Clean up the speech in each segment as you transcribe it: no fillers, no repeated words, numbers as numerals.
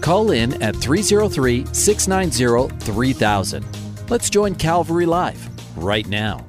Call in at 303-690-3000. Let's join Calvary Live right now.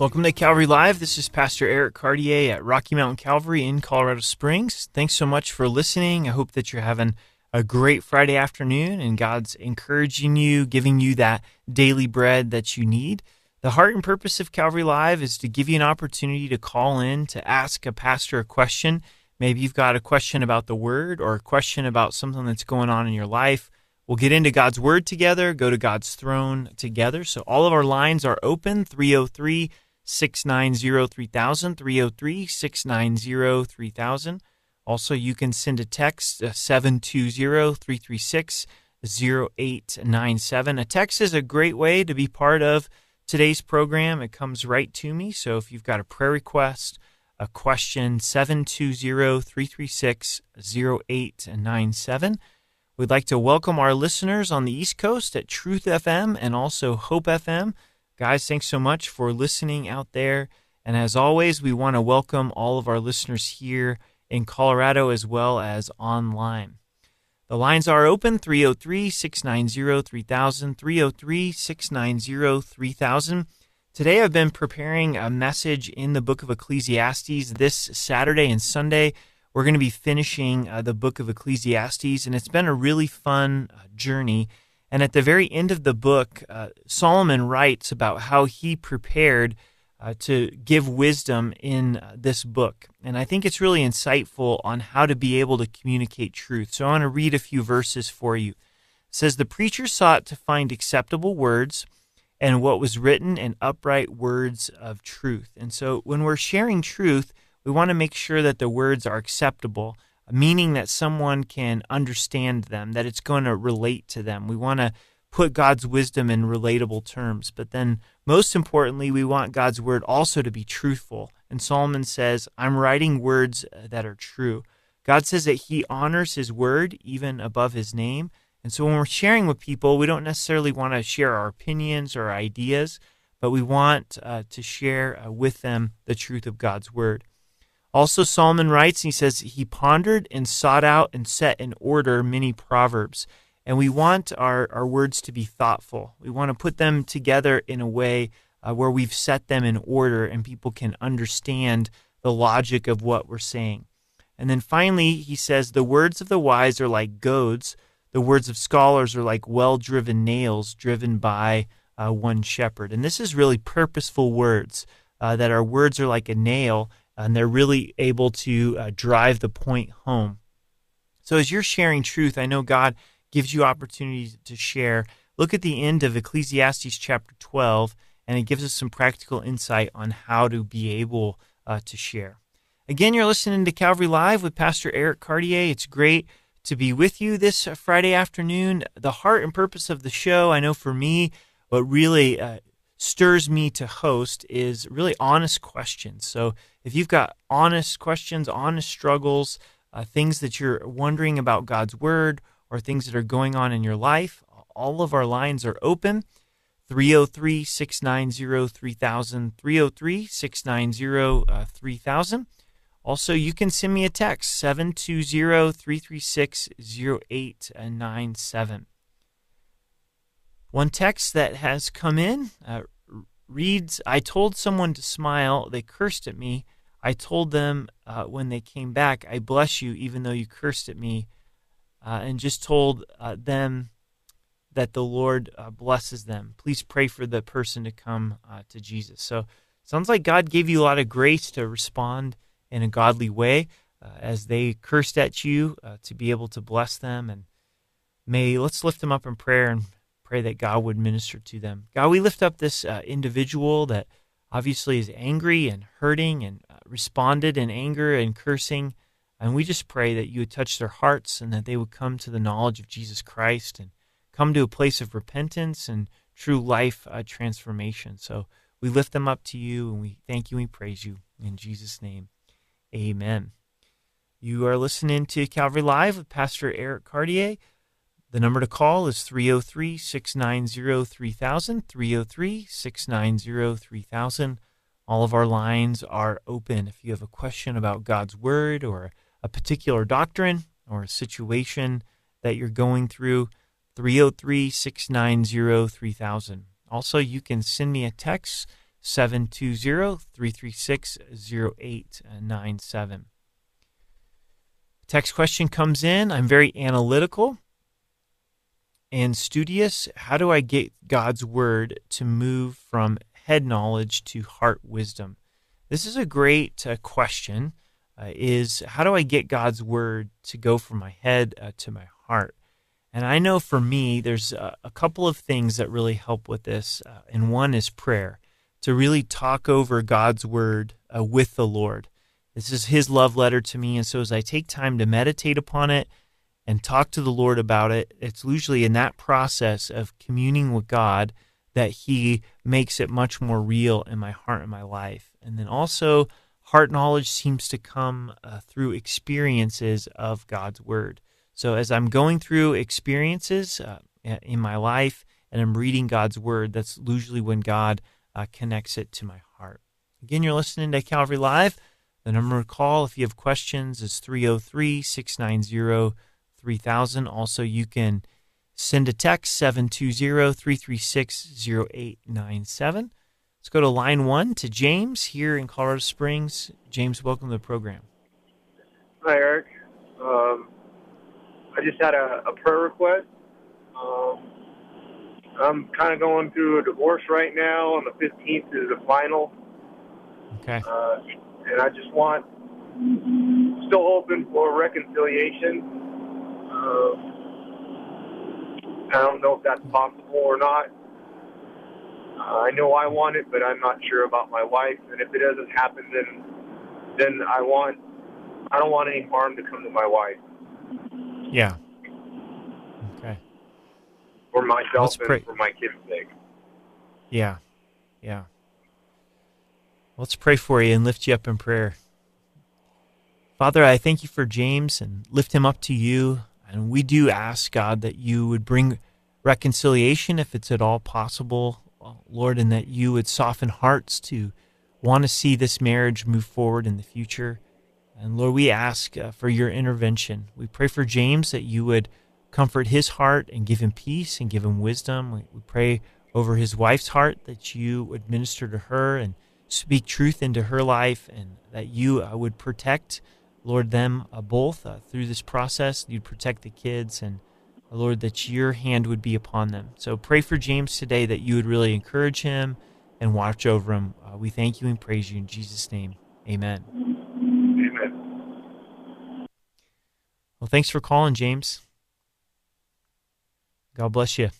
Welcome to Calvary Live. This is Pastor Eric Cartier at Rocky Mountain Calvary in Colorado Springs. Thanks so much for listening. I hope that you're having a great Friday afternoon and God's encouraging you, giving you that daily bread that you need. The heart and purpose of Calvary Live is to give you an opportunity to call in to ask a pastor a question. Maybe you've got a question about the Word or a question about something that's going on in your life. We'll get into God's Word together, go to God's throne together. So all of our lines are open, 303-690-3000, 303-690-3000. Also, you can send a text, 720-336-0897. A text is a great way to be part of today's program. It comes right to me, so if you've got a prayer request, a question, 720-336-0897. We'd like to welcome our listeners on the East Coast at Truth FM and also Hope FM. Guys, thanks so much for listening out there. And as always, we want to welcome all of our listeners here in Colorado as well as online. The lines are open, 303-690-3000, 303-690-3000. Today I've been preparing a message in the book of Ecclesiastes. This Saturday and Sunday, we're going to be finishing the book of Ecclesiastes, and it's been a really fun journey. And at the very end of the book, Solomon writes about how he prepared to give wisdom in this book. And I think it's really insightful on how to be able to communicate truth. So I want to read a few verses for you. It says, "The preacher sought to find acceptable words, and what was written in upright words of truth." And so when we're sharing truth, we want to make sure that the words are acceptable, meaning that someone can understand them, that it's going to relate to them. We want to put God's wisdom in relatable terms. But then most importantly, we want God's word also to be truthful. And Solomon says, "I'm writing words that are true." God says that he honors his word even above his name. And so when we're sharing with people, we don't necessarily want to share our opinions or ideas, but we want to share with them the truth of God's word. Also, Solomon writes, he says, "He pondered and sought out and set in order many proverbs." And we want our words to be thoughtful. We want to put them together in a way where we've set them in order and people can understand the logic of what we're saying. And then finally, he says, "The words of the wise are like goads. The words of scholars are like well-driven nails driven by one shepherd." And this is really purposeful words, that our words are like a nail, and they're really able to drive the point home. So as you're sharing truth, I know God gives you opportunities to share. Look at the end of Ecclesiastes chapter 12, and it gives us some practical insight on how to be able to share. Again, you're listening to Calvary Live with Pastor Eric Cartier. It's great to be with you this Friday afternoon. The heart and purpose of the show, I know for me, what really stirs me to host is really honest questions. So if you've got honest questions, honest struggles, things that you're wondering about God's word or things that are going on in your life, all of our lines are open. 303-690-3000, 303-690-3000. Also, you can send me a text, 720-336-0897. One text that has come in reads, "I told someone to smile. They cursed at me. I told them when they came back, I bless you, even though you cursed at me, and just told them that the Lord blesses them. Please pray for the person to come to Jesus." So sounds like God gave you a lot of grace to respond in a godly way as they cursed at you, to be able to bless them. And let's lift them up in prayer and pray that God would minister to them. God, we lift up this individual that obviously is angry and hurting and responded in anger and cursing. And we just pray that you would touch their hearts and that they would come to the knowledge of Jesus Christ and come to a place of repentance and true life transformation. So we lift them up to you, and we thank you and we praise you. In Jesus' name, amen. You are listening to Calvary Live with Pastor Eric Cartier. The number to call is 303-690-3000, 303-690-3000. All of our lines are open. If you have a question about God's Word or a particular doctrine or a situation that you're going through, 303-690-3000. Also, you can send me a text, 720-336-0897. Text question comes in. I'm very analytical and studious. How do I get God's Word to move from head knowledge to heart wisdom? This is a great question, is how do I get God's Word to go from my head to my heart? And I know for me, there's a couple of things that really help with this, and one is prayer, to really talk over God's Word with the Lord. This is His love letter to me, and so as I take time to meditate upon it, and talk to the Lord about it, it's usually in that process of communing with God that He makes it much more real in my heart and my life. And then also, heart knowledge seems to come through experiences of God's Word. So as I'm going through experiences in my life and I'm reading God's Word, that's usually when God connects it to my heart. Again, you're listening to Calvary Live. The number to call if you have questions is 303-690-3000. Also, you can send a text, 720-336-0897. Let's go to line one to James here in Colorado Springs. James, welcome to the program. Hi, Eric. I just had a prayer request. I'm kind of going through a divorce right now, and the 15th is the final. Okay. And I just want, still hoping for reconciliation. I don't know if that's possible or not. I know I want it, but I'm not sure about my wife. And if it doesn't happen, then I don't want any harm to come to my wife. Yeah. Okay. For myself and for my kids' sake. Yeah. Yeah. Let's pray for you and lift you up in prayer. Father, I thank you for James and lift him up to you. And we do ask, God, that you would bring reconciliation if it's at all possible, Lord, and that you would soften hearts to want to see this marriage move forward in the future. And Lord, we ask for your intervention. We pray for James that you would comfort his heart and give him peace and give him wisdom. We pray over his wife's heart that you would minister to her and speak truth into her life, and that you would protect, Lord, them both through this process. You'd protect the kids, and Lord, that your hand would be upon them. So pray for James today that you would really encourage him and watch over him. We thank you and praise you in Jesus' name. Amen. Amen. Well, thanks for calling, James. God bless you.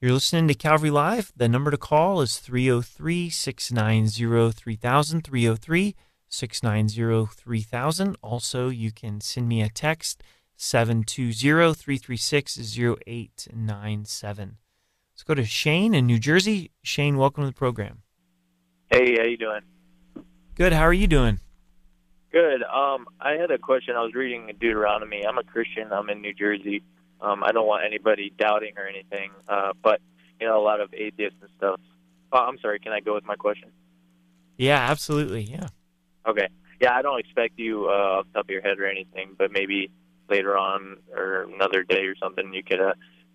You're listening to Calvary Live. The number to call is 303-690-3000, 303 690-3000. Also, you can send me a text, 720-336-0897. Let's go to Shane in New Jersey. Shane, welcome to the program. Hey, how you doing? Good. How are you doing? Good. I had a question. I was reading Deuteronomy. I'm a Christian. I'm in New Jersey. I don't want anybody doubting or anything, but, you know, a lot of atheists and stuff. Oh, I'm sorry. Can I go with my question? Yeah, absolutely. Yeah. Okay. Yeah, I don't expect you off the top of your head or anything, but maybe later on or another day or something you could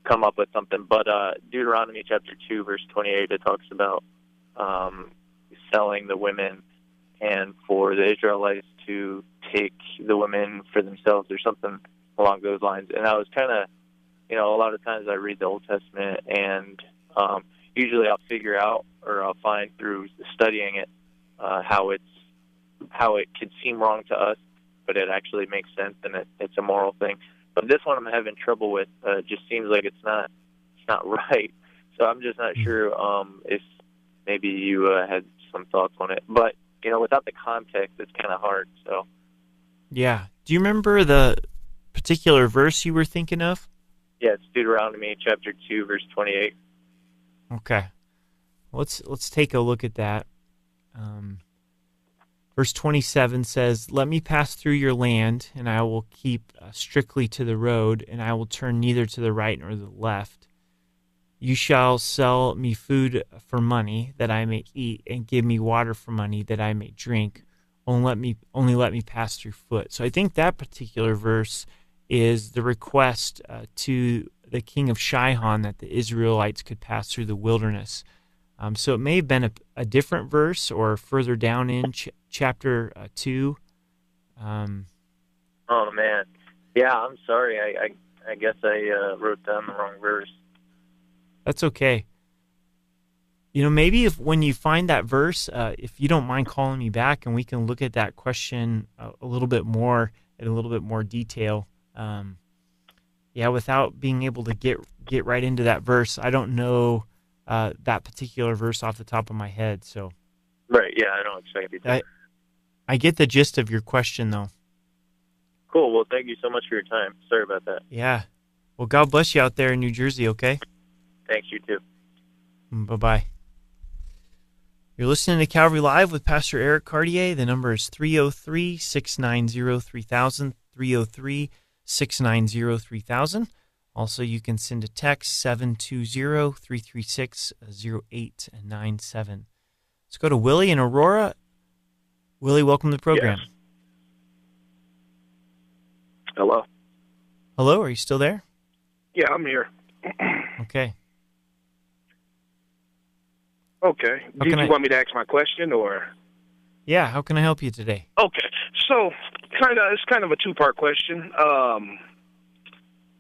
come up with something. But Deuteronomy chapter 2, verse 28, it talks about selling the women and for the Israelites to take the women for themselves or something along those lines. And I was kind of, you know, a lot of times I read the Old Testament, and usually I'll figure out or I'll find through studying it how it could seem wrong to us, but it actually makes sense, and it's a moral thing. But this one I'm having trouble with. It just seems like it's not right. So I'm just not sure if maybe you had some thoughts on it. But, you know, without the context, it's kind of hard. So Yeah. Do you remember the particular verse you were thinking of? Yeah, it's Deuteronomy chapter 2, verse 28. Okay. Let's take a look at that. Verse 27 says, "Let me pass through your land, and I will keep strictly to the road, and I will turn neither to the right nor the left. You shall sell me food for money that I may eat, and give me water for money that I may drink. Only let me pass through foot." So I think that particular verse is the request to the king of Shihon that the Israelites could pass through the wilderness. So it may have been a different verse or further down in chapter 2. Oh, man. Yeah, I'm sorry. I guess I wrote down the wrong verse. That's okay. You know, maybe if when you find that verse, if you don't mind calling me back and we can look at that question a little bit more in a little bit more detail. Yeah, without being able to get right into that verse, I don't know that particular verse off the top of my head. So, right, yeah, I don't expect you to. I get the gist of your question, though. Cool. Well, thank you so much for your time. Sorry about that. Yeah. Well, God bless you out there in New Jersey, okay? Thanks, you too. Bye-bye. You're listening to Calvary Live with Pastor Eric Cartier. The number is 303-690-3000, 303-690-3000. Also, you can send a text, 720-336-0897. Let's go to Willie in Aurora. Willie, welcome to the program. Yes. Hello. Hello, are you still there? Yeah, I'm here. Okay. Okay. Do you want me to ask my question, or? Yeah. How can I help you today? Okay. So, it's kind of a two-part question.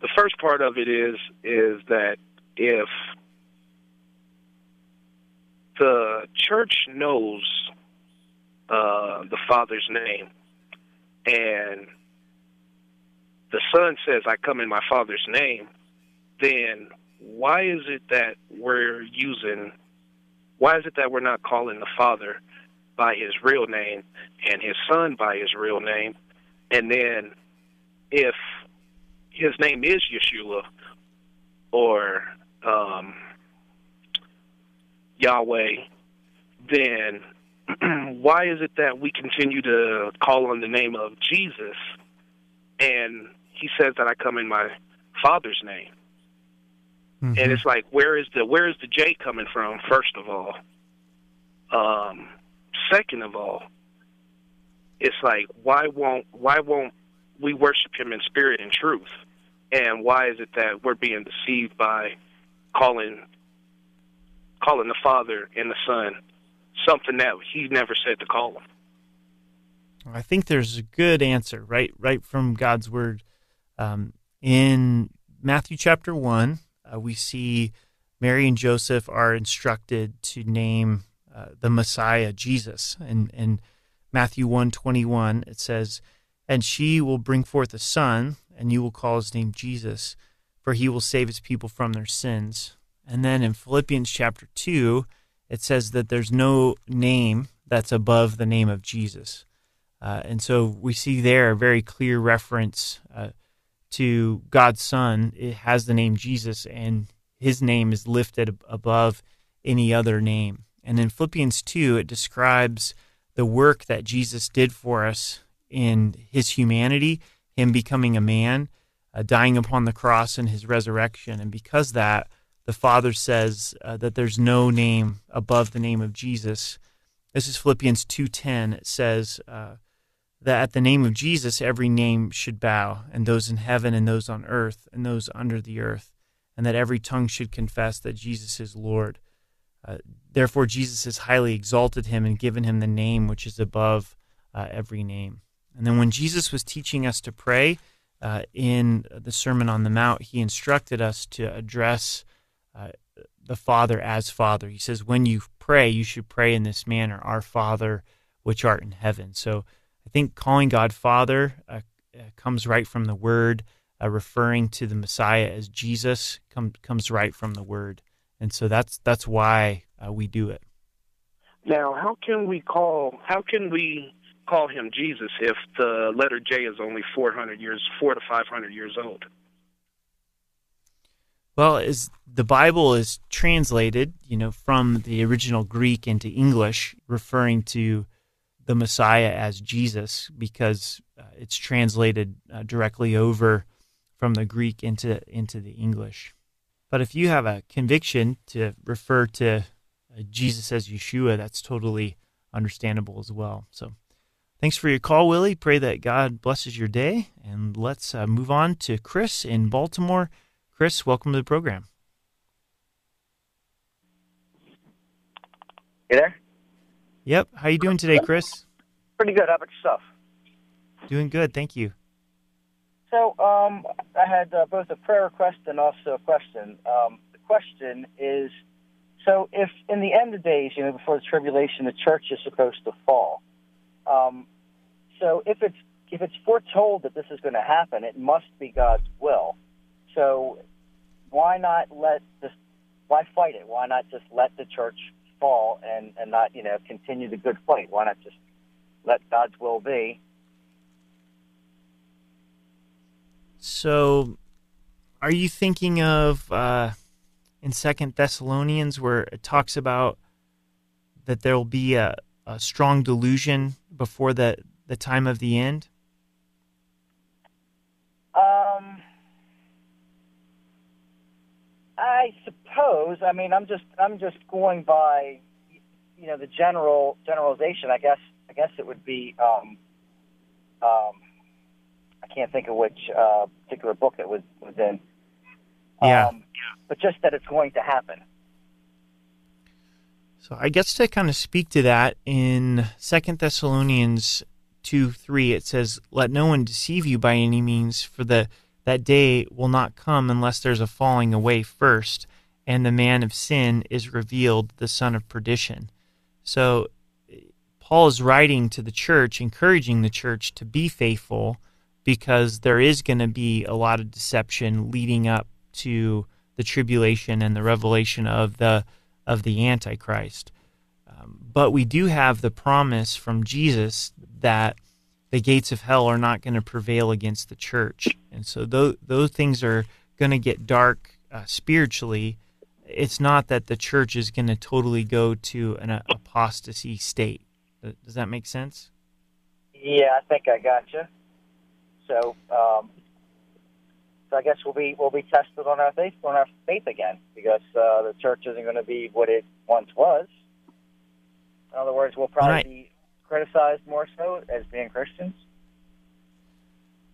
The first part of it is that if the church knows the Father's name, and the Son says, "I come in my Father's name," then why is it that we're using? Why is it that we're not calling the Father by his real name and his Son by his real name? And then if his name is Yeshua or Yahweh, then why is it that we continue to call on the name of Jesus and he says that I come in my Father's name? Mm-hmm. And it's like, where is the J coming from? First of all, second of all, it's like, why won't we worship him in spirit and truth? And why is it that we're being deceived by calling the Father and the Son something that he never said to call them? I think there's a good answer right from God's word. In Matthew chapter 1. We see Mary and Joseph are instructed to name the Messiah Jesus. And in Matthew 1:21, it says, "And she will bring forth a son, and you will call his name Jesus, for he will save his people from their sins." And then in Philippians chapter 2, it says that there's no name that's above the name of Jesus. And so we see there a very clear reference to God's Son. It has the name Jesus, and his name is lifted above any other name. And in Philippians 2, it describes the work that Jesus did for us in his humanity, him becoming a man, dying upon the cross, and his resurrection. And because of that, the Father says that there's no name above the name of Jesus. This is Philippians 2:10. It says, that at the name of Jesus, every name should bow, and those in heaven and those on earth and those under the earth, and that every tongue should confess that Jesus is Lord. Therefore, Jesus has highly exalted him and given him the name which is above every name. And then when Jesus was teaching us to pray in the Sermon on the Mount, he instructed us to address the Father as Father. He says, when you pray, you should pray in this manner, "Our Father, which art in heaven." So I think calling God Father comes right from the Word. Referring to the Messiah as Jesus comes right from the Word, and so that's why we do it. Now, how can we call him Jesus if the letter J is only 400 to 500 years old? Well, as the Bible is translated, from the original Greek into English, referring to the Messiah as Jesus, because it's translated directly over from the Greek into the English. But if you have a conviction to refer to Jesus as Yeshua, that's totally understandable as well. So thanks for your call, Willie. Pray that God blesses your day. And let's move on to Chris in Baltimore. Chris, welcome to the program. You there? Yep. How you doing today, Chris? Pretty good. How about yourself? Doing good. Thank you. So I had both a prayer request and also a question. The question is, so if in the end of days, before the tribulation, the church is supposed to fall, so if it's foretold that this is going to happen, it must be God's will. So why not why fight it? Why not just let the church fall and not, continue the good fight? Why not just let God's will be? So are you thinking of in Second Thessalonians where it talks about that there will be a strong delusion before the time of the end? I suppose. I'm just going by, the generalization. I guess it would be. I can't think of which particular book it was in. Yeah. But just that it's going to happen. So I guess to kind of speak to that, in 2 Thessalonians 2:3, it says, "Let no one deceive you by any means, for that day will not come unless there's a falling away first, and the man of sin is revealed, the son of perdition." So Paul is writing to the church, encouraging the church to be faithful, because there is going to be a lot of deception leading up to the tribulation and the revelation of the Antichrist. But we do have the promise from Jesus that the gates of hell are not going to prevail against the church. And so those things are going to get dark spiritually. It's not that the church is going to totally go to an apostasy state. Does that make sense? Yeah, I think I gotcha. So, I guess we'll be tested on our faith again, because the church isn't going to be what it once was. In other words, we'll probably be criticized more so as being Christians.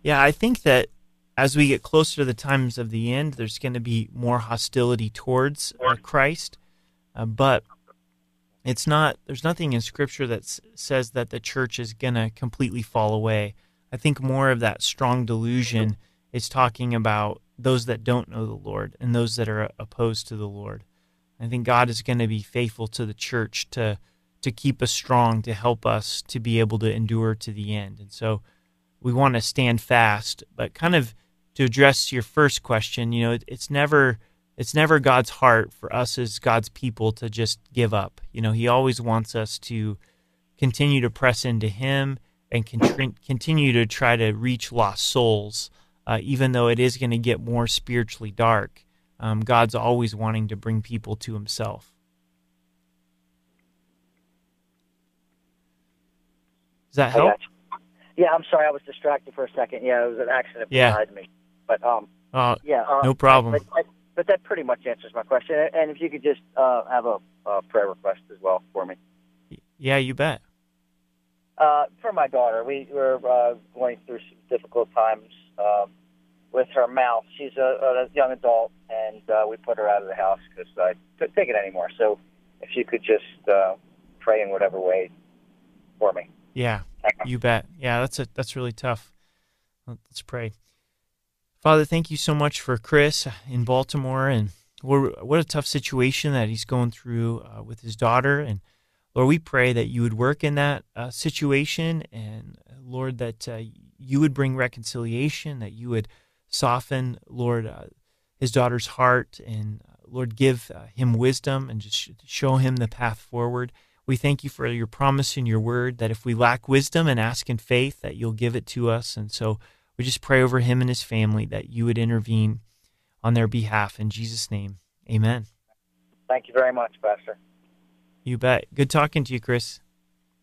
Yeah, I think that as we get closer to the times of the end, there's going to be more hostility towards Christ, but it's not. There's nothing in Scripture that says that the church is going to completely fall away. I think more of that strong delusion is talking about those that don't know the Lord and those that are opposed to the Lord. I think God is going to be faithful to the church to keep us strong, to help us to be able to endure to the end. And so we want to stand fast. But kind of to address your first question, it's never God's heart for us as God's people to just give up. He always wants us to continue to press into Him and continue to try to reach lost souls, even though it is going to get more spiritually dark. God's always wanting to bring people to Himself. Does that help? Yeah, I'm sorry, I was distracted for a second. Yeah, it was an accident beside me. But no problem. But that pretty much answers my question. And if you could just have a prayer request as well for me. Yeah, you bet. For my daughter, we're going through some difficult times with her mouth. She's a young adult, and we put her out of the house because I couldn't take it anymore. So if you could just pray in whatever way for me. Yeah, you bet. Yeah, that's really tough. Let's pray. Father, thank you so much for Chris in Baltimore, and what a tough situation that he's going through with his daughter. And Lord, we pray that you would work in that situation, and Lord, that you would bring reconciliation, that you would soften, Lord, his daughter's heart, and Lord, give him wisdom and just show him the path forward. We thank you for your promise in your word that if we lack wisdom and ask in faith, that you'll give it to us. And so we just pray over him and his family that you would intervene on their behalf. In Jesus' name, amen. Thank you very much, Pastor. You bet. Good talking to you, Chris.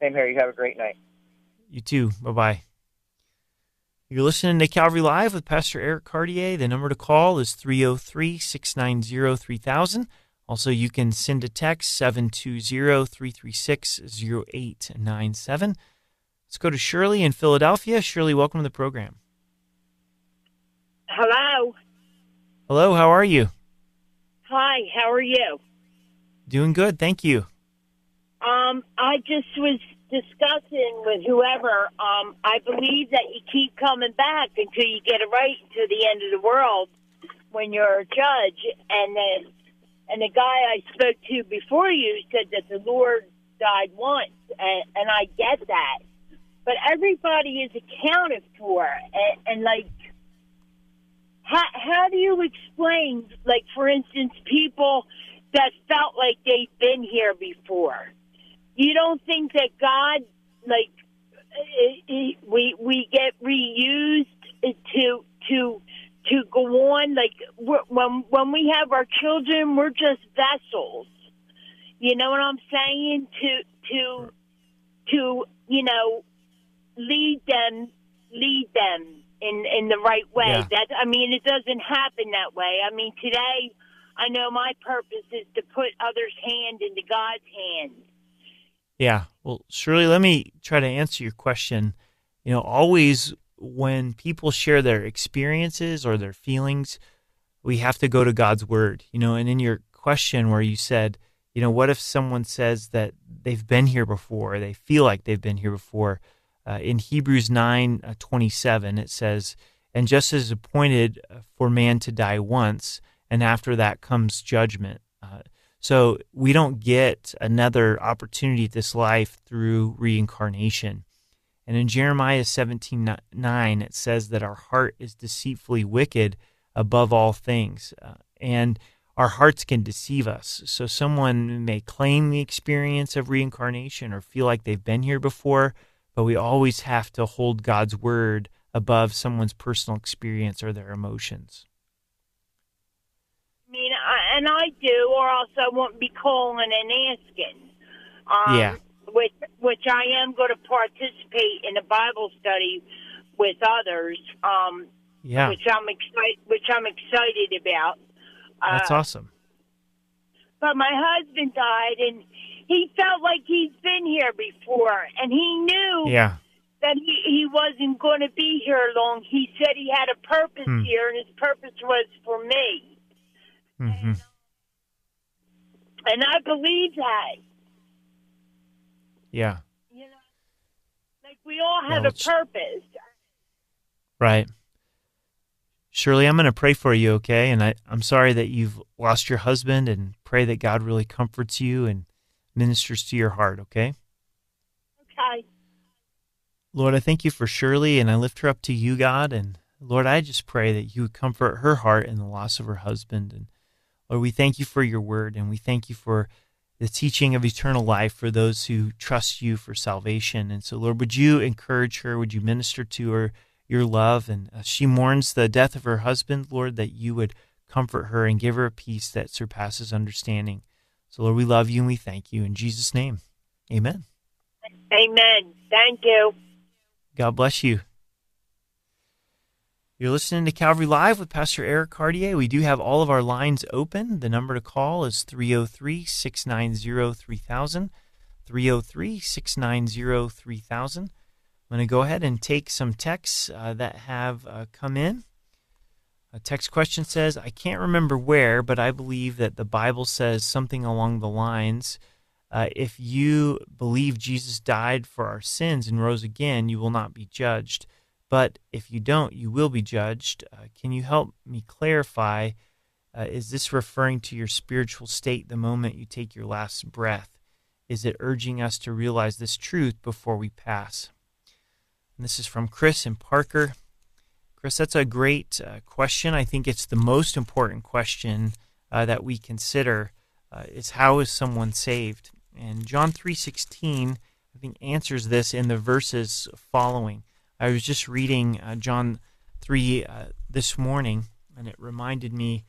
Same here. You have a great night. You too. Bye-bye. You're listening to Calvary Live with Pastor Eric Cartier. The number to call is 303-690-3000. Also, you can send a text, 720-336-0897. Let's go to Shirley in Philadelphia. Shirley, welcome to the program. Hello. Hello, how are you? Hi, how are you? Doing good, thank you. I just was discussing with whoever, I believe that you keep coming back until you get it right, until the end of the world when you're a judge. And then, and the guy I spoke to before you said that the Lord died once, and I get that. But everybody is accounted for, and like, how do you explain, like, for instance, people that felt like they've been here before? You don't think that God, like, we get reused to go on, like, when we have our children, we're just vessels. You know what I'm saying? To you know, lead them in the right way. Yeah. That, I mean, it doesn't happen that way. I mean, today, I know my purpose is to put others' hand into God's hand. Yeah. Well, Shirley, let me try to answer your question. You know, always when people share their experiences or their feelings, we have to go to God's word, you know. And in your question where you said, you know, what if someone says that they've been here before, or they feel like they've been here before? In Hebrews 9:27, it says, "And just as appointed for man to die once, and after that comes judgment." So we don't get another opportunity at this life through reincarnation. And in Jeremiah 17:9, it says that our heart is deceitfully wicked above all things, and our hearts can deceive us. So someone may claim the experience of reincarnation or feel like they've been here before, but we always have to hold God's word above someone's personal experience or their emotions. I mean, I do, or else I won't be calling and asking. Yeah. Which I am going to participate in a Bible study with others. Yeah. Which I'm excited about. That's awesome. But my husband died, and he felt like he's been here before, and he knew that he wasn't going to be here long. He said he had a purpose here, and his purpose was for me. Mm-hmm. And I believe that. Yeah. You know, like we all have a purpose. Right. Shirley, I'm going to pray for you, okay? And I'm sorry that you've lost your husband, and pray that God really comforts you and ministers to your heart, okay? Okay. Lord, I thank you for Shirley, and I lift her up to you, God. And Lord, I just pray that you would comfort her heart in the loss of her husband. And Lord, we thank you for your word, and we thank you for the teaching of eternal life for those who trust you for salvation. And so, Lord, would you encourage her? Would you minister to her your love? And as she mourns the death of her husband, Lord, that you would comfort her and give her a peace that surpasses understanding. So, Lord, we love you and we thank you. In Jesus' name, amen. Amen. Thank you. God bless you. You're listening to Calvary Live with Pastor Eric Cartier. We do have all of our lines open. The number to call is 303-690-3000, 303-690-3000. I'm going to go ahead and take some texts that have come in. A text question says, I can't remember where, but I believe that the Bible says something along the lines, if you believe Jesus died for our sins and rose again, you will not be judged. But if you don't, you will be judged. Can you help me clarify? Is this referring to your spiritual state the moment you take your last breath? Is it urging us to realize this truth before we pass? And this is from Chris and Parker. Chris, that's a great question. I think it's the most important question that we consider is how is someone saved? And John 3:16, I think, answers this in the verses following. I was just reading John 3 this morning, and it reminded me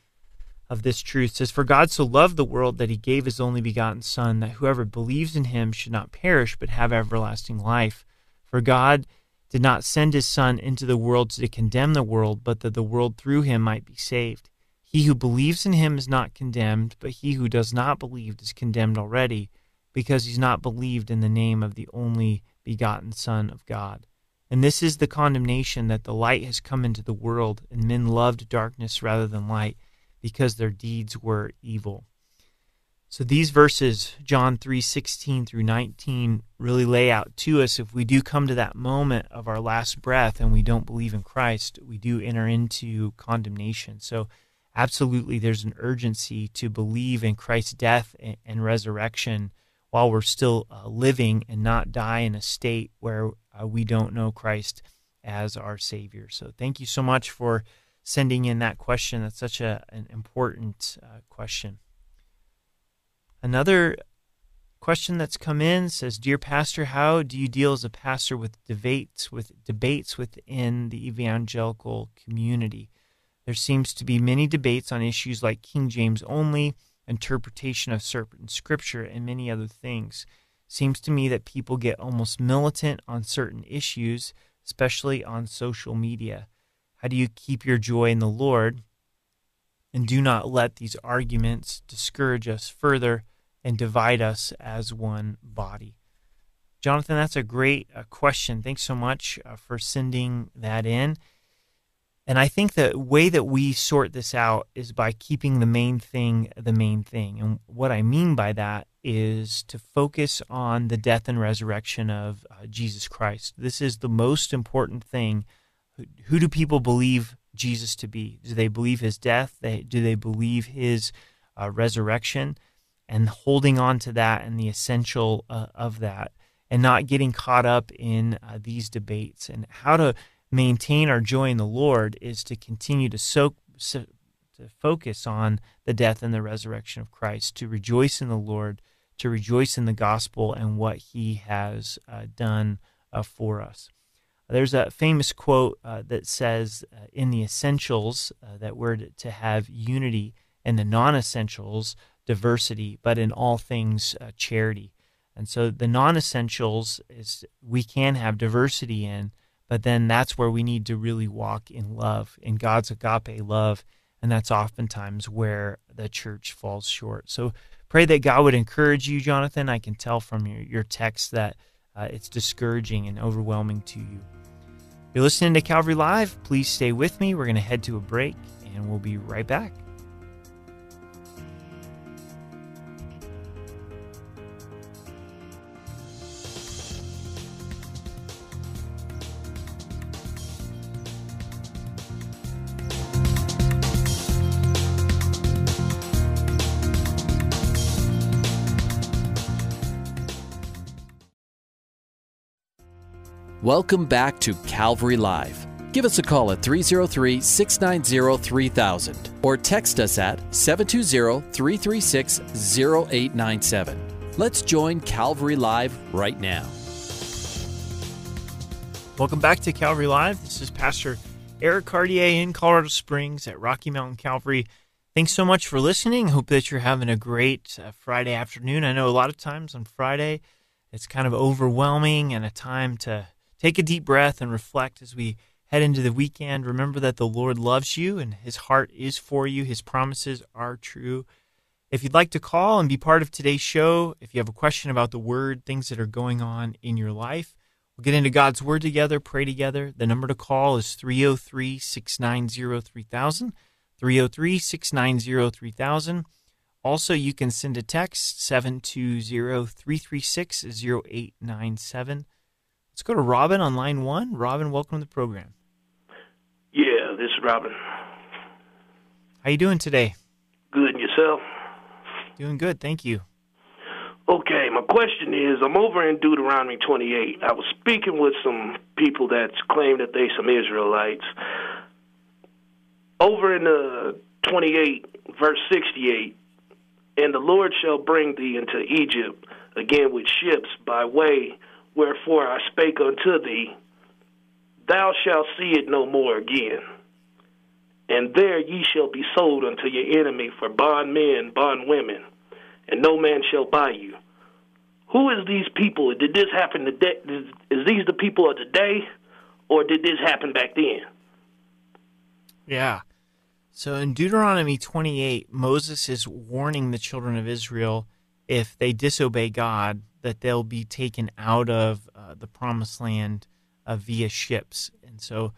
of this truth. It says, "For God so loved the world that he gave his only begotten Son, that whoever believes in him should not perish but have everlasting life. For God did not send his Son into the world to condemn the world, but that the world through him might be saved. He who believes in him is not condemned, but he who does not believe is condemned already, because he's not believed in the name of the only begotten Son of God. And this is the condemnation, that the light has come into the world, and men loved darkness rather than light, because their deeds were evil." So these verses, John 3:16 through 19, really lay out to us, if we do come to that moment of our last breath and we don't believe in Christ, we do enter into condemnation. So absolutely there's an urgency to believe in Christ's death and resurrection while we're still living, and not die in a state where we don't know Christ as our Savior. So thank you so much for sending in that question. That's such an important question. Another question that's come in says, "Dear Pastor, how do you deal as a pastor with debates within the evangelical community? There seems to be many debates on issues like King James only, interpretation of certain scripture, and many other things. Seems to me that people get almost militant on certain issues, especially on social media. How do you keep your joy in the Lord and do not let these arguments discourage us further and divide us as one body?" Jonathan, that's a great question. Thanks so much for sending that in. And I think the way that we sort this out is by keeping the main thing the main thing. And what I mean by that is to focus on the death and resurrection of Jesus Christ. This is the most important thing. Who do people believe Jesus to be? Do they believe his death? Do they believe his resurrection? And holding on to that and the essential of that, and not getting caught up in these debates. And how to maintain our joy in the Lord is to continue to focus on the death and the resurrection of Christ, to rejoice in the Lord, to rejoice in the gospel and what he has done for us. There's a famous quote that says, in the essentials, that we're to have unity, and the non-essentials, diversity, but in all things, charity. And so the non-essentials is we can have diversity in, but then that's where we need to really walk in love, in God's agape love, and that's oftentimes where the church falls short. So pray that God would encourage you, Jonathan. I can tell from your text that it's discouraging and overwhelming to you. You're listening to Calvary Live. Please stay with me. We're going to head to a break, and we'll be right back. Welcome back to Calvary Live. Give us a call at 303-690-3000 or text us at 720-336-0897. Let's join Calvary Live right now. Welcome back to Calvary Live. This is Pastor Eric Cartier in Colorado Springs at Rocky Mountain Calvary. Thanks so much for listening. Hope that you're having a great Friday afternoon. I know a lot of times on Friday it's kind of overwhelming, and a time to take a deep breath and reflect as we head into the weekend. Remember that the Lord loves you and his heart is for you. His promises are true. If you'd like to call and be part of today's show, if you have a question about the Word, things that are going on in your life, we'll get into God's Word together, pray together. The number to call is 303-690-3000, 303-690-3000. Also, you can send a text, 720-336-0897. Let's go to Robin on line one. Robin, welcome to the program. Yeah, this is Robin. How you doing today? Good, and yourself? Doing good, thank you. Okay, my question is, I'm over in Deuteronomy 28. I was speaking with some people that claim that they're some Israelites. Over in 28, verse 68, "And the Lord shall bring thee into Egypt, again with ships by way, wherefore I spake unto thee, thou shalt see it no more again. And there ye shall be sold unto your enemy for bondmen, bondwomen, and no man shall buy you. Who is these people? Did this happen today? Is these the people of today, or did this happen back then? Yeah. So in Deuteronomy 28, Moses is warning the children of Israel, if they disobey God, that they'll be taken out of the promised land via ships. And so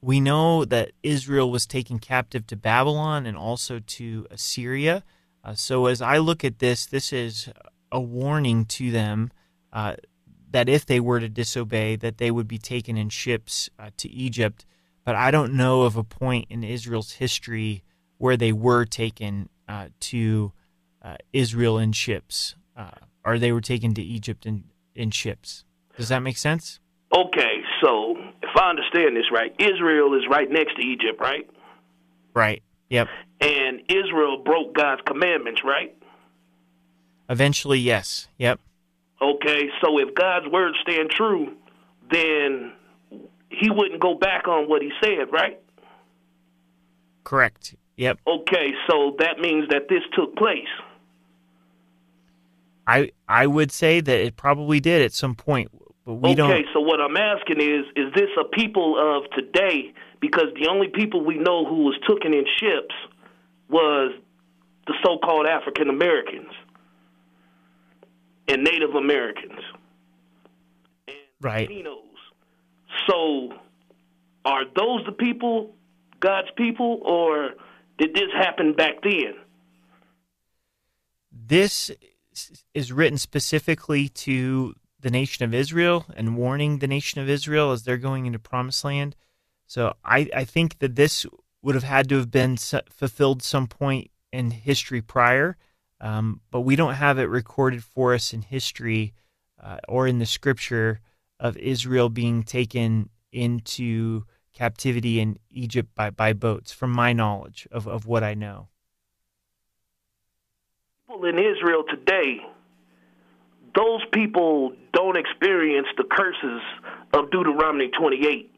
we know that Israel was taken captive to Babylon and also to Assyria. So as I look at this, this is a warning to them that if they were to disobey, that they would be taken in ships to Egypt. But I don't know of a point in Israel's history where they were taken to Israel in ships, or they were taken to Egypt in ships. Does that make sense? Okay, so if I understand this right, Israel is right next to Egypt, right? Right, yep. And Israel broke God's commandments, right? Eventually, yes, yep. Okay, so if God's words stand true, then he wouldn't go back on what he said, right? Correct. Yep. Okay, so that means that this took place. I would say that it probably did at some point, but we don't. Okay, so what I'm asking is this a people of today? Because the only people we know who was taken in ships was the so-called African Americans and Native Americans and right. Latinos. So are those the people, God's people, or did this happen back then? This is written specifically to the nation of Israel and warning the nation of Israel as they're going into Promised Land. So I think that this would have had to have been fulfilled some point in history prior, but we don't have it recorded for us in history or in the Scripture of Israel being taken into captivity in Egypt by boats, from my knowledge of what I know. People in Israel today, those people don't experience the curses of Deuteronomy 28.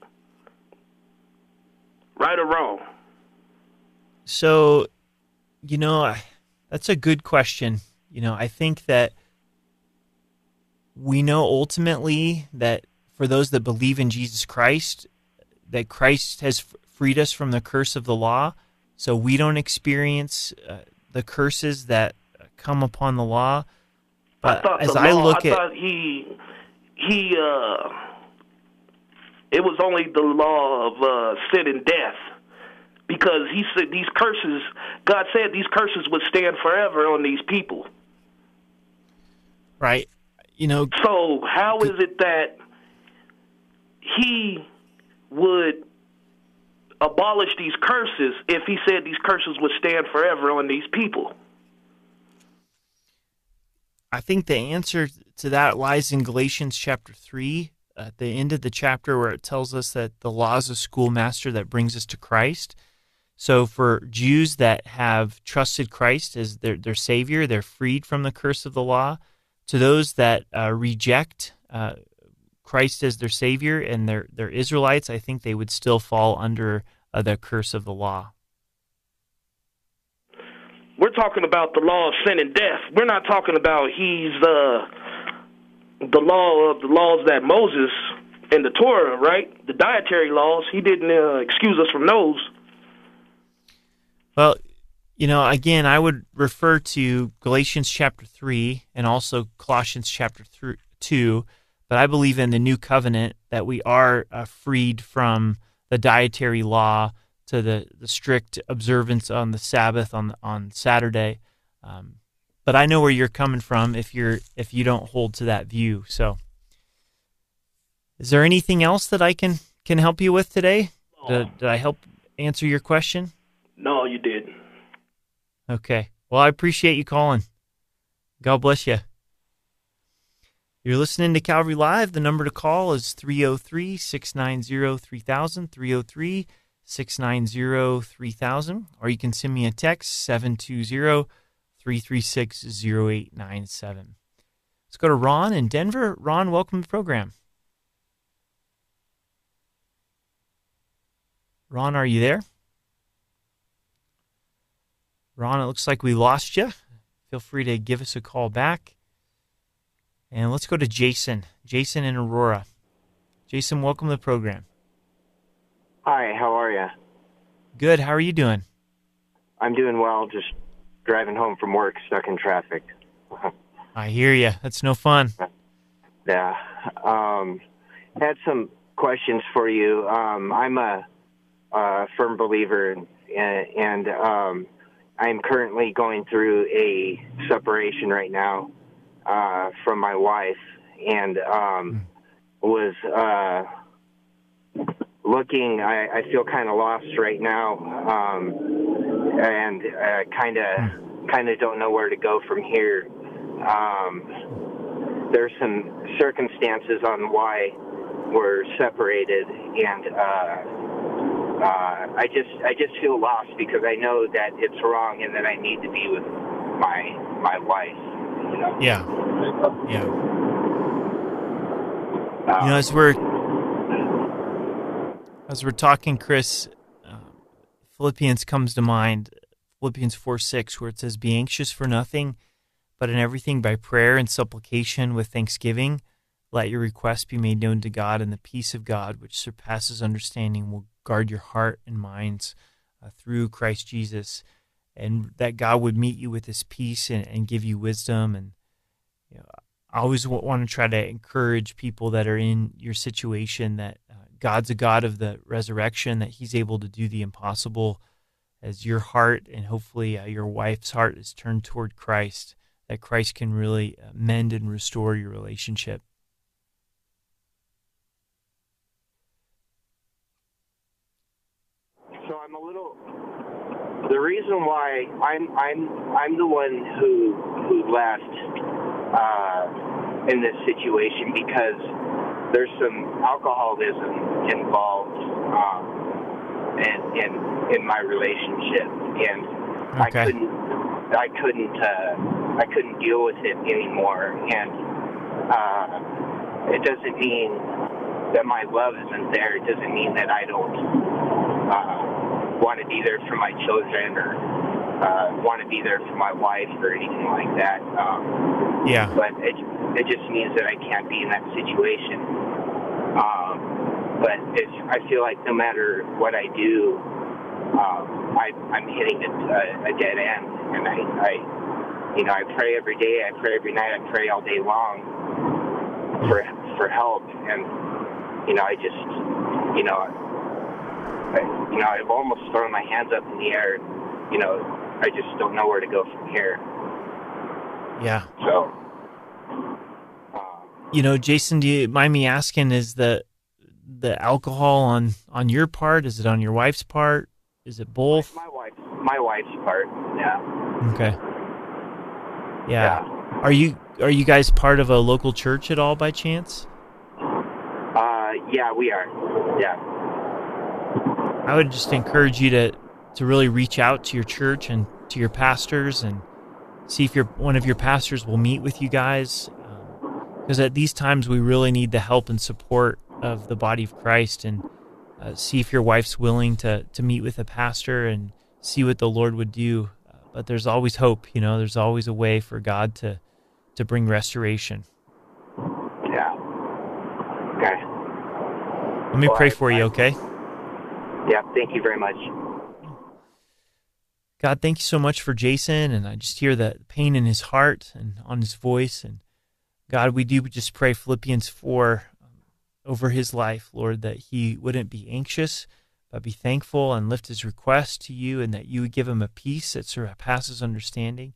Right or wrong? So, you know, that's a good question. You know, I think that we know ultimately that for those that believe in Jesus Christ, that Christ has freed us from the curse of the law, so we don't experience the curses that come upon the law. But it was only the law of sin and death, because he said these curses, God said these curses would stand forever on these people. Right. You know, so how is it that he would abolish these curses if he said these curses would stand forever on these people? I think the answer to that lies in Galatians chapter 3, at the end of the chapter where it tells us that the law is a schoolmaster that brings us to Christ. So for Jews that have trusted Christ as their Savior, they're freed from the curse of the law. To those that reject Christ as their Savior and they're Israelites, I think they would still fall under the curse of the law. We're talking about the law of sin and death. We're not talking about the law of the laws that Moses and the Torah, right? The dietary laws. He didn't excuse us from those. Well, you know, again, I would refer to Galatians chapter 3 and also Colossians chapter 2, but I believe in the new covenant that we are freed from the dietary law to the strict observance on the Sabbath on Saturday. But I know where you're coming from if you don't hold to that view. So, is there anything else that I can help you with today? Did I help answer your question? No, you didn't. Okay. Well, I appreciate you calling. God bless you. You're listening to Calvary Live. The number to call is 303-690-3000, 303-690-3000, or you can send me a text, 720-336-0897. Let's go to Ron in Denver. Ron, welcome to the program. Ron, are you there? Ron, it looks like we lost you. Feel free to give us a call back. And let's go to Jason. Jason in Aurora. Jason, welcome to the program. Hi, how are you? Good, how are you doing? I'm doing well, just driving home from work, stuck in traffic. I hear you. That's no fun. Yeah. Had some questions for you. I'm a firm believer, and I'm currently going through a separation right now from my wife, and was looking. I feel kind of lost right now, and kind of don't know where to go from here. There's some circumstances on why we're separated, and I just feel lost because I know that it's wrong and that I need to be with my wife. You know? Yeah. So, yeah. You know, as we're talking, Chris, Philippians comes to mind. Philippians 4:6, where it says, "Be anxious for nothing, but in everything by prayer and supplication with thanksgiving, let your requests be made known to God, and the peace of God, which surpasses understanding, will guard your heart and minds through Christ Jesus," and that God would meet you with His peace and give you wisdom. And you know, I always want to try to encourage people that are in your situation that God's a God of the resurrection, that He's able to do the impossible. As your heart and hopefully your wife's heart is turned toward Christ, that Christ can really mend and restore your relationship. So I'm a little. The reason why I'm the one who left in this situation because there's some alcoholism involved in my relationship, and okay. I couldn't deal with it anymore, and it doesn't mean that my love isn't there. It doesn't mean that I don't want to be there for my children or want to be there for my wife or anything like that. Yeah. But it just means that I can't be in that situation. But I feel like no matter what I do, I'm hitting a dead end, and I you know, I pray every day, I pray every night, I pray all day long for help, and, you know, I just, you know, I've almost thrown my hands up in the air, you know, I just don't know where to go from here. Yeah. So. You know, Jason, do you mind me asking, is the alcohol on your part, is it on your wife's part, is it both? My wife's part, yeah. Okay. Yeah. Are you guys part of a local church at all by chance? Yeah, we are. Yeah. I would just encourage you to really reach out to your church and to your pastors and see if one of your pastors will meet with you guys. Because at these times we really need the help and support of the body of Christ, and see if your wife's willing to meet with a pastor and see what the Lord would do. But there's always hope, you know. There's always a way for God to bring restoration. Yeah. Okay. Let me pray for you, okay? Yeah, thank you very much. God, thank you so much for Jason, and I just hear the pain in his heart and on his voice. And God, we do just pray Philippians 4 over his life, Lord, that he wouldn't be anxious, but be thankful and lift his request to you, and that you would give him a peace that surpasses understanding.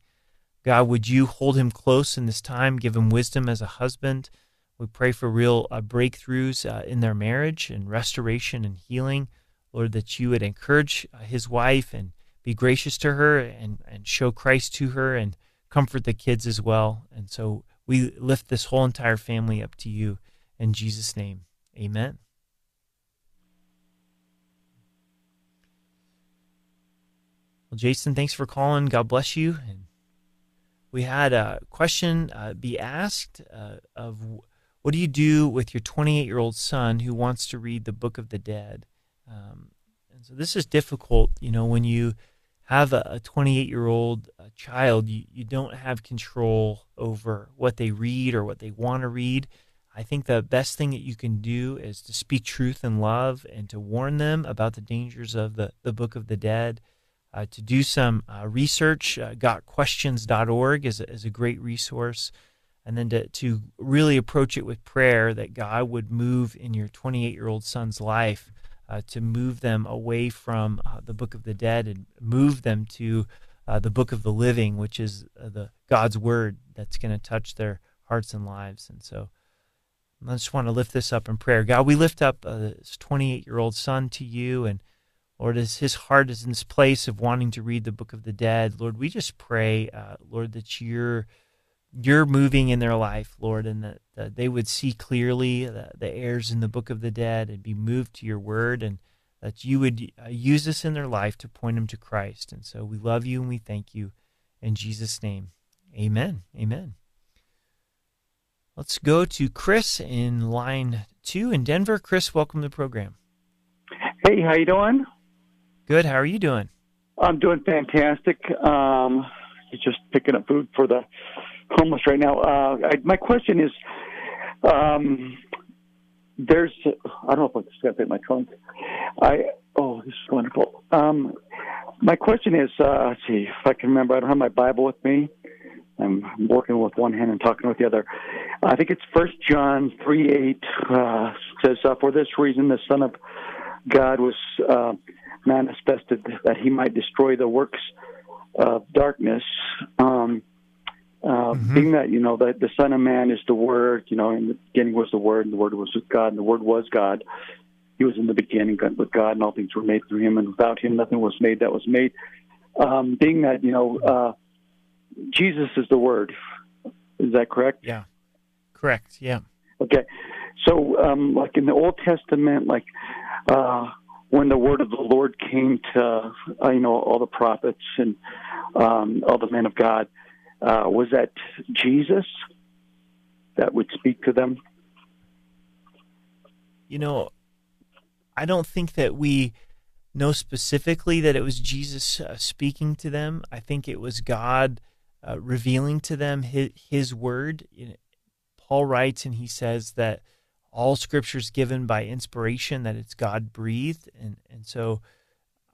God, would you hold him close in this time, give him wisdom as a husband. We pray for real breakthroughs in their marriage and restoration and healing. Lord, that you would encourage his wife and be gracious to her and show Christ to her and comfort the kids as well. And so we lift this whole entire family up to you. In Jesus' name, amen. Well, Jason, thanks for calling. God bless you. And We had a question be asked of what do you do with your 28-year-old son who wants to read the Book of the Dead? And so this is difficult, you know, when you have a 28-year-old child, you don't have control over what they read or what they want to read. I think the best thing that you can do is to speak truth in love and to warn them about the dangers of the Book of the Dead. To do some research, gotquestions.org is a great resource. And then to really approach it with prayer that God would move in your 28-year-old son's life to move them away from the Book of the Dead and move them to the Book of the Living, which is the God's Word that's going to touch their hearts and lives. And so I just want to lift this up in prayer. God, we lift up this 28-year-old son to you, and Lord, as his heart is in this place of wanting to read the Book of the Dead, Lord, we just pray, Lord, that you're moving in their life, Lord, and that they would see clearly the errors in the Book of the Dead and be moved to your word, and that you would use this in their life to point them to Christ. And so we love you and we thank you. In Jesus' name, amen. Amen. Let's go to Chris in line 2 in Denver. Chris, welcome to the program. Hey, how you doing? Good. How are you doing? I'm doing fantastic. Just picking up food for the homeless right now. My question is, I don't know if I just got that in my trunk. This is wonderful. My question is, let's see if I can remember. I don't have my Bible with me. I'm working with one hand and talking with the other. I think it's 1 John 3:8 says, for this reason the Son of God was manifested that he might destroy the works of darkness. Being that, you know, the Son of Man is the Word, you know, in the beginning was the Word, and the Word was with God, and the Word was God. He was in the beginning with God, and all things were made through him, and without him nothing was made that was made. Being that, you know, Jesus is the Word. Is that correct? Yeah. Correct, yeah. Okay. So, like in the Old Testament, like when the word of the Lord came to, you know, all the prophets and all the men of God, was that Jesus that would speak to them? You know, I don't think that we know specifically that it was Jesus speaking to them. I think it was God revealing to them his word. Paul writes and he says that all Scripture is given by inspiration, that it's God-breathed, and so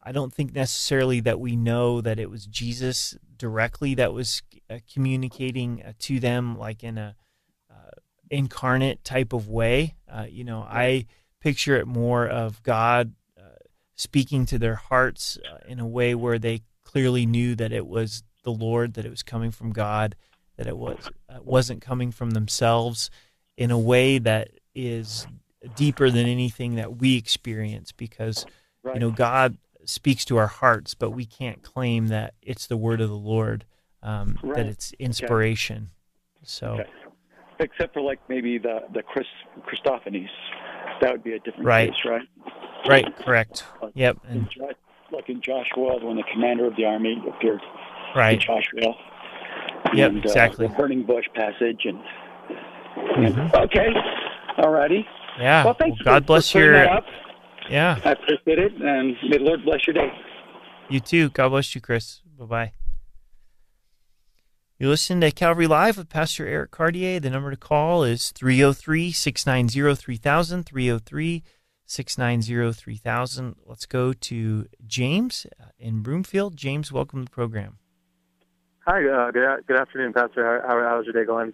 I don't think necessarily that we know that it was Jesus directly that was communicating to them, like in a incarnate type of way. You know, I picture it more of God speaking to their hearts in a way where they clearly knew that it was the Lord, that it was coming from God, that it wasn't coming from themselves, in a way that is deeper than anything that we experience, because right. You know, God speaks to our hearts, but we can't claim that it's the word of the Lord, right. That it's inspiration. Okay. So, okay. Except for like maybe the Christophanies, that would be a different case, right? Right, correct. Like, yep. And, like in Joshua, when the commander of the army appeared to Joshua. Yep, and, exactly. The burning bush passage and okay, all righty. Yeah. Well, thanks. God bless your. Yeah. I appreciate it, and may the Lord bless your day. You too. God bless you, Chris. Bye-bye. You listen to Calvary Live with Pastor Eric Cartier. The number to call is 303-690-3000, 303-690-3000. Let's go to James in Broomfield. James, welcome to the program. Hi. Good afternoon, Pastor. How's your day going?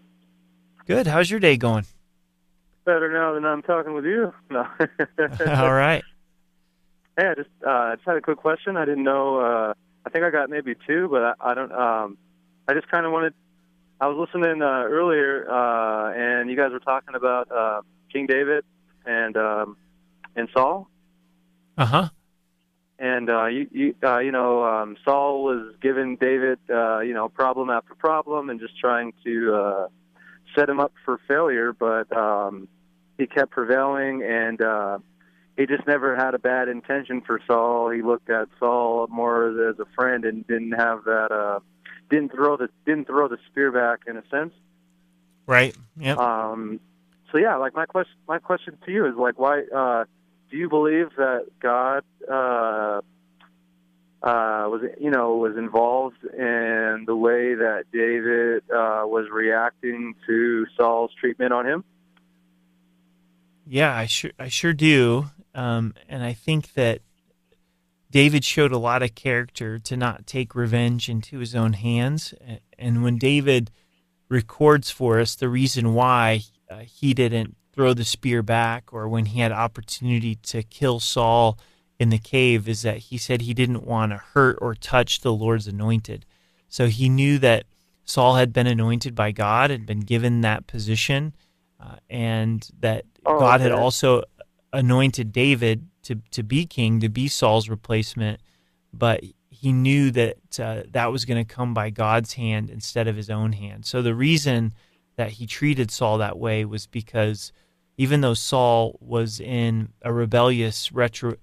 Good. How's your day going? Better now than I'm talking with you. No. All right. Hey, I just had a quick question. I didn't know. I think I got maybe two, but I don't. I just kind of wanted. I was listening earlier, and you guys were talking about King David and Saul. Uh-huh. And you know, Saul was giving David you know, problem after problem, and just trying to set him up for failure, but he kept prevailing, and he just never had a bad intention for Saul. He looked at Saul more as a friend and didn't have that didn't throw the spear back in a sense. Right. Yeah. So yeah, like my question to you is like, why do you believe that God was involved in the way that David was reacting to Saul's treatment on him? Yeah, I sure do, and I think that David showed a lot of character to not take revenge into his own hands. And when David records for us the reason why he didn't throw the spear back, or when he had opportunity to kill Saul in the cave, is that he said he didn't want to hurt or touch the Lord's anointed. So he knew that Saul had been anointed by God and been given that position, and that God had also anointed David to be king, to be Saul's replacement, but he knew that that was going to come by God's hand instead of his own hand. So the reason that he treated Saul that way was because even though Saul was in a rebellious rebellious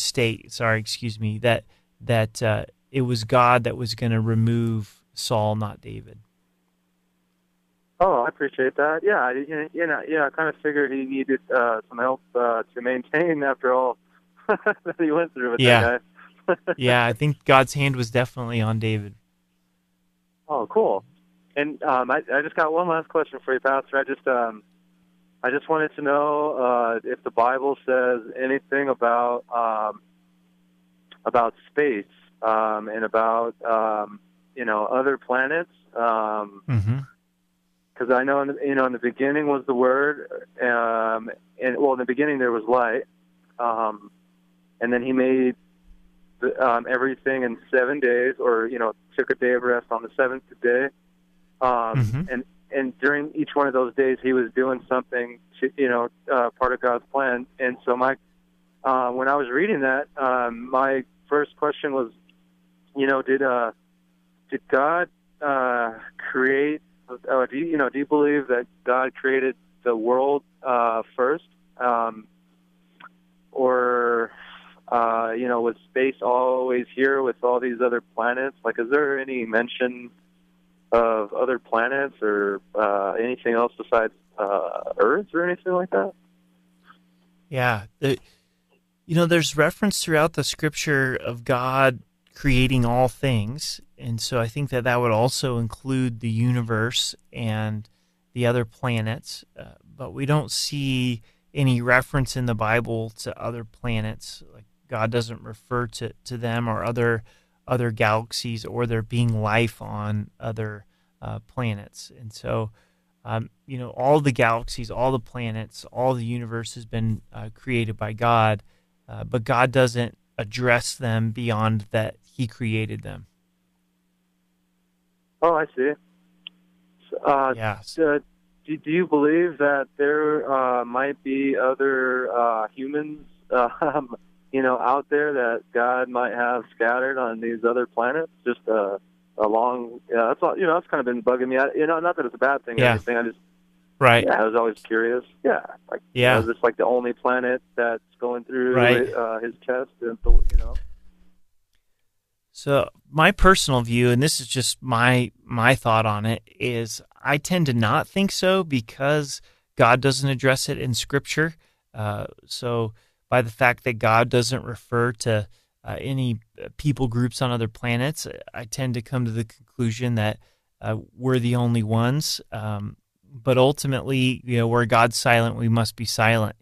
state, that it was God that was going to remove Saul, not David. Oh, I appreciate that. Yeah, I kind of figured he needed some help to maintain after all that he went through with that guy. Yeah, I think God's hand was definitely on David. Oh, cool. And I just got one last question for you, Pastor. I just wanted to know if the Bible says anything about space and about other planets. Because I know, in the beginning was the Word, in the beginning there was light, and then He made everything in 7 days, or took a day of rest on the seventh day, and during each one of those days He was doing something, part of God's plan. And so when I was reading that, my first question was, did God create? Do you believe that God created the world first, or was space always here with all these other planets? Like, is there any mention of other planets or anything else besides Earth or anything like that? Yeah, there's reference throughout the Scripture of God creating all things, and so I think that would also include the universe and the other planets, but we don't see any reference in the Bible to other planets. Like, God doesn't refer to them or other galaxies or there being life on other planets. And so all the galaxies, all the planets, all the universe has been created by God, but God doesn't address them beyond that He created them. Oh, I see. Yes. Do you believe that there might be other humans, out there that God might have scattered on these other planets? Just along, that's all. That's kind of been bugging me. Not that it's a bad thing. Yeah. Or anything. I just. Right. Yeah, I was always curious. Yeah. Like, yeah. Is this like the only planet that's going through his chest? And So my personal view, and this is just my thought on it, is I tend to not think so because God doesn't address it in Scripture. So by the fact that God doesn't refer to any people groups on other planets, I tend to come to the conclusion that we're the only ones. But ultimately, where God's silent, we must be silent.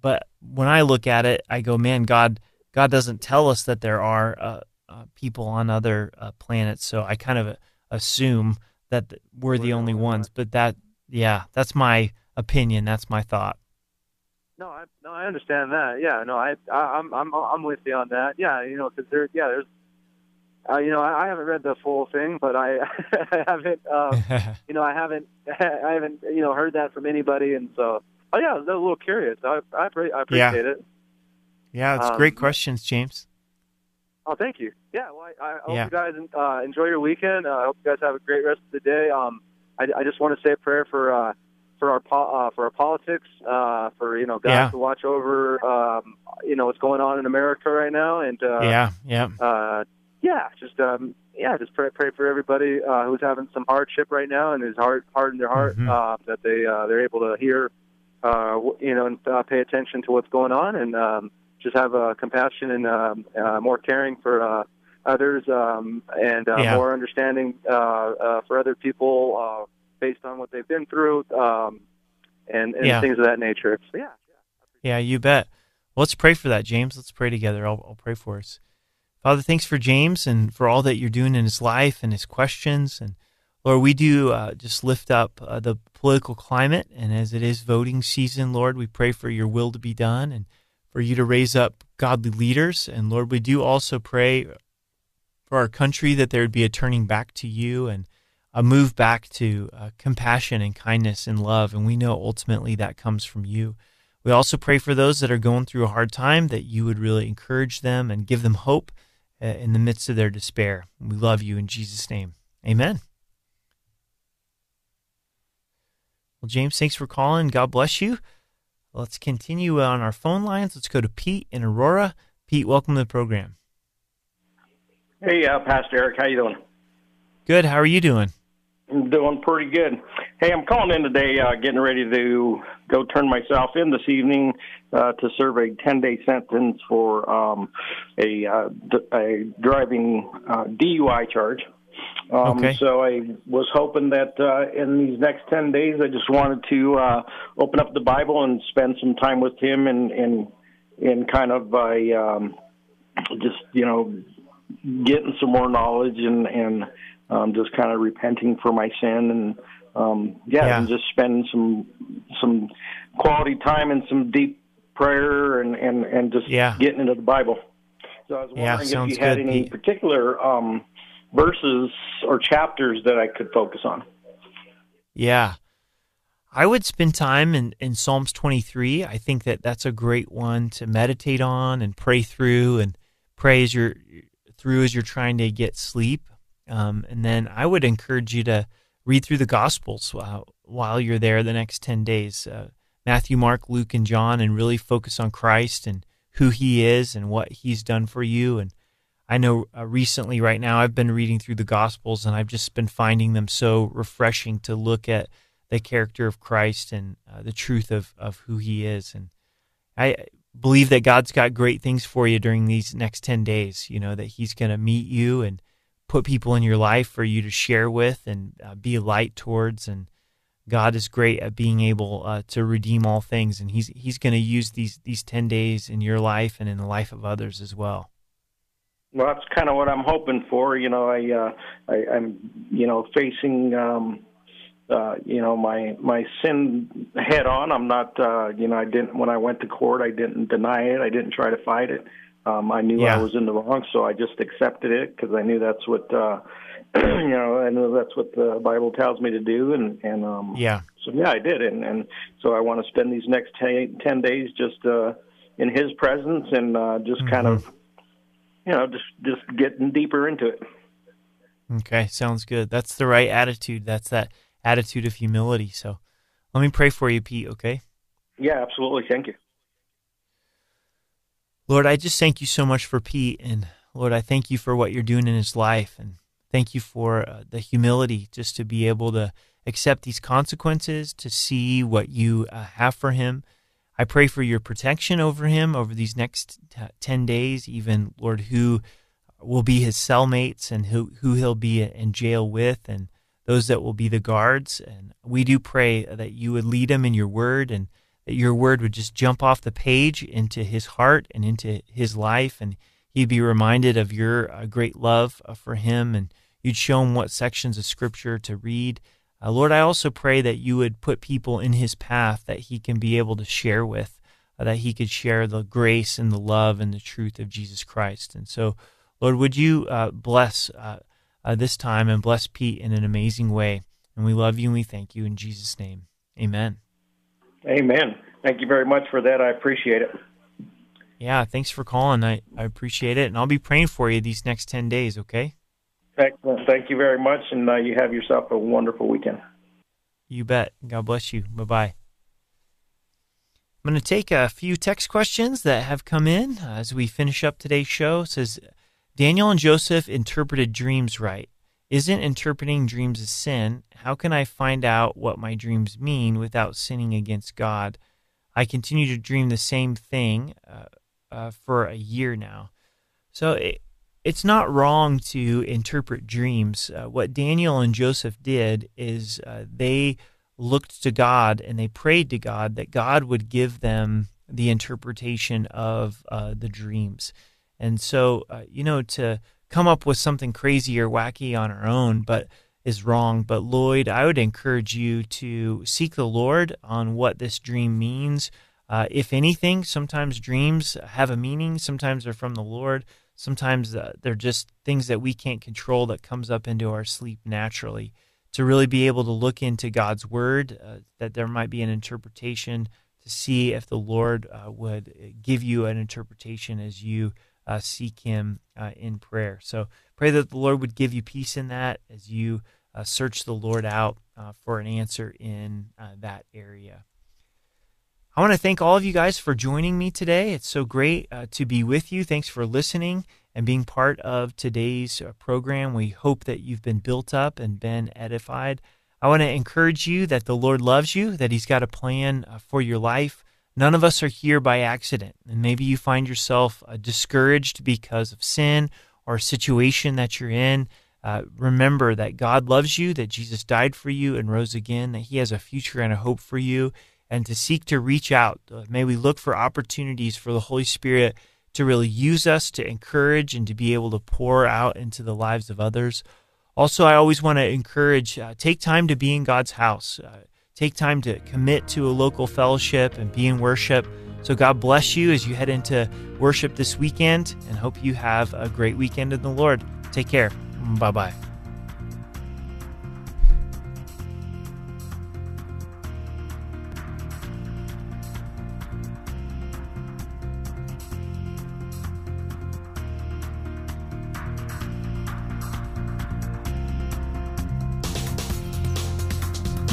But when I look at it, I go, man, God doesn't tell us that there are people on other planets. So I kind of assume that we're the only ones. But that's my opinion. That's my thought. No, I understand that. Yeah, no, I'm with you on that. Yeah, because there's. I haven't read the full thing, but I haven't, I haven't, heard that from anybody, and so, I was a little curious. I appreciate it. Yeah, it's great questions, James. Oh, thank you. Yeah, well, I hope you guys enjoy your weekend. I hope you guys have a great rest of the day. I just want to say a prayer for our politics, for God to watch over you know, what's going on in America right now. And just pray for everybody who's having some hardship right now and is hard in their heart, mm-hmm. That they're able to hear, and pay attention to what's going on, and just have compassion and more caring for others, more understanding for other people based on what they've been through, and things of that nature. So, yeah, you bet. Well, let's pray for that, James. Let's pray together. I'll pray for us. Father, thanks for James and for all that you're doing in his life and his questions. And Lord, we do just lift up the political climate. And as it is voting season, Lord, we pray for your will to be done and for you to raise up godly leaders. And Lord, we do also pray for our country that there would be a turning back to you and a move back to compassion and kindness and love. And we know ultimately that comes from you. We also pray for those that are going through a hard time, that you would really encourage them and give them hope in the midst of their despair. We love you in Jesus' name. Amen. Well, James, thanks for calling. God bless you. Let's continue on our phone lines. Let's go to Pete in Aurora. Pete, welcome to the program. Hey, Pastor Eric, how you doing? Good. How are you doing? I'm doing pretty good. Hey, I'm calling in today, getting ready to go turn myself in this evening to serve a 10-day sentence for a driving DUI charge. Okay. So I was hoping that in these next 10 days, I just wanted to open up the Bible and spend some time with him and kind of getting some more knowledge and just kind of repenting for my sin and just spending some quality time and some deep prayer and just getting into the Bible. So I was wondering if you had any particular verses or chapters that I could focus on. Yeah. I would spend time in Psalms 23. I think that's a great one to meditate on and pray through and pray as you're trying to get sleep. And then I would encourage you to read through the Gospels while you're there the next 10 days, Matthew, Mark, Luke, and John, and really focus on Christ and who he is and what he's done for you. And I know recently right now I've been reading through the Gospels, and I've just been finding them so refreshing to look at the character of Christ and the truth of who he is. And I believe that God's got great things for you during these next 10 days, that he's going to meet you and put people in your life for you to share with and be a light towards. And God is great at being able to redeem all things. And he's going to use these 10 days in your life and in the life of others as well. Well, that's kind of what I'm hoping for. I'm facing, my sin head on. I'm not, when I went to court, I didn't deny it. I didn't try to fight it. I knew I was in the wrong, so I just accepted it because I knew that's what that's what the Bible tells me to do, so I did, and so I want to spend these next 10 days just in His presence and just mm-hmm. kind of, just getting deeper into it. Okay, sounds good. That's the right attitude. That's that attitude of humility. So, let me pray for you, Pete. Okay? Yeah, absolutely. Thank you. Lord, I just thank you so much for Pete, and Lord, I thank you for what you're doing in his life, and thank you for the humility just to be able to accept these consequences, to see what you have for him. I pray for your protection over him over these next 10 days, even, Lord, who will be his cellmates and who he'll be in jail with and those that will be the guards. And we do pray that you would lead him in your word and that your word would just jump off the page into his heart and into his life, and he'd be reminded of your great love for him, and you'd show him what sections of Scripture to read. Lord, I also pray that you would put people in his path that he can be able to share with, that he could share the grace and the love and the truth of Jesus Christ. And so, Lord, would you bless this time and bless Pete in an amazing way. And we love you and we thank you in Jesus' name. Amen. Amen. Thank you very much for that. I appreciate it. Yeah, thanks for calling. I appreciate it. And I'll be praying for you these next 10 days, okay? Excellent. Thank you very much, and you have yourself a wonderful weekend. You bet. God bless you. Bye-bye. I'm going to take a few text questions that have come in as we finish up today's show. It says, Daniel and Joseph interpreted dreams right. Isn't interpreting dreams a sin? How can I find out what my dreams mean without sinning against God? I continue to dream the same thing for a year now. So it's not wrong to interpret dreams. What Daniel and Joseph did is they looked to God and they prayed to God that God would give them the interpretation of the dreams. And so, to come up with something crazy or wacky on our own is wrong. But Lloyd, I would encourage you to seek the Lord on what this dream means. If anything, sometimes dreams have a meaning. Sometimes they're from the Lord. Sometimes they're just things that we can't control that comes up into our sleep naturally. To really be able to look into God's Word, that there might be an interpretation, to see if the Lord would give you an interpretation as you seek Him in prayer. So pray that the Lord would give you peace in that as you search the Lord out for an answer in that area. I want to thank all of you guys for joining me today. It's so great to be with you. Thanks for listening and being part of today's program. We hope that you've been built up and been edified. I want to encourage you that the Lord loves you, that He's got a plan for your life. None of us are here by accident. And maybe you find yourself discouraged because of sin or a situation that you're in. Remember that God loves you, that Jesus died for you and rose again, that He has a future and a hope for you, and to seek to reach out. May we look for opportunities for the Holy Spirit to really use us, to encourage, and to be able to pour out into the lives of others. Also, I always want to encourage, take time to be in God's house. Take time to commit to a local fellowship and be in worship. So God bless you as you head into worship this weekend, and hope you have a great weekend in the Lord. Take care. Bye-bye.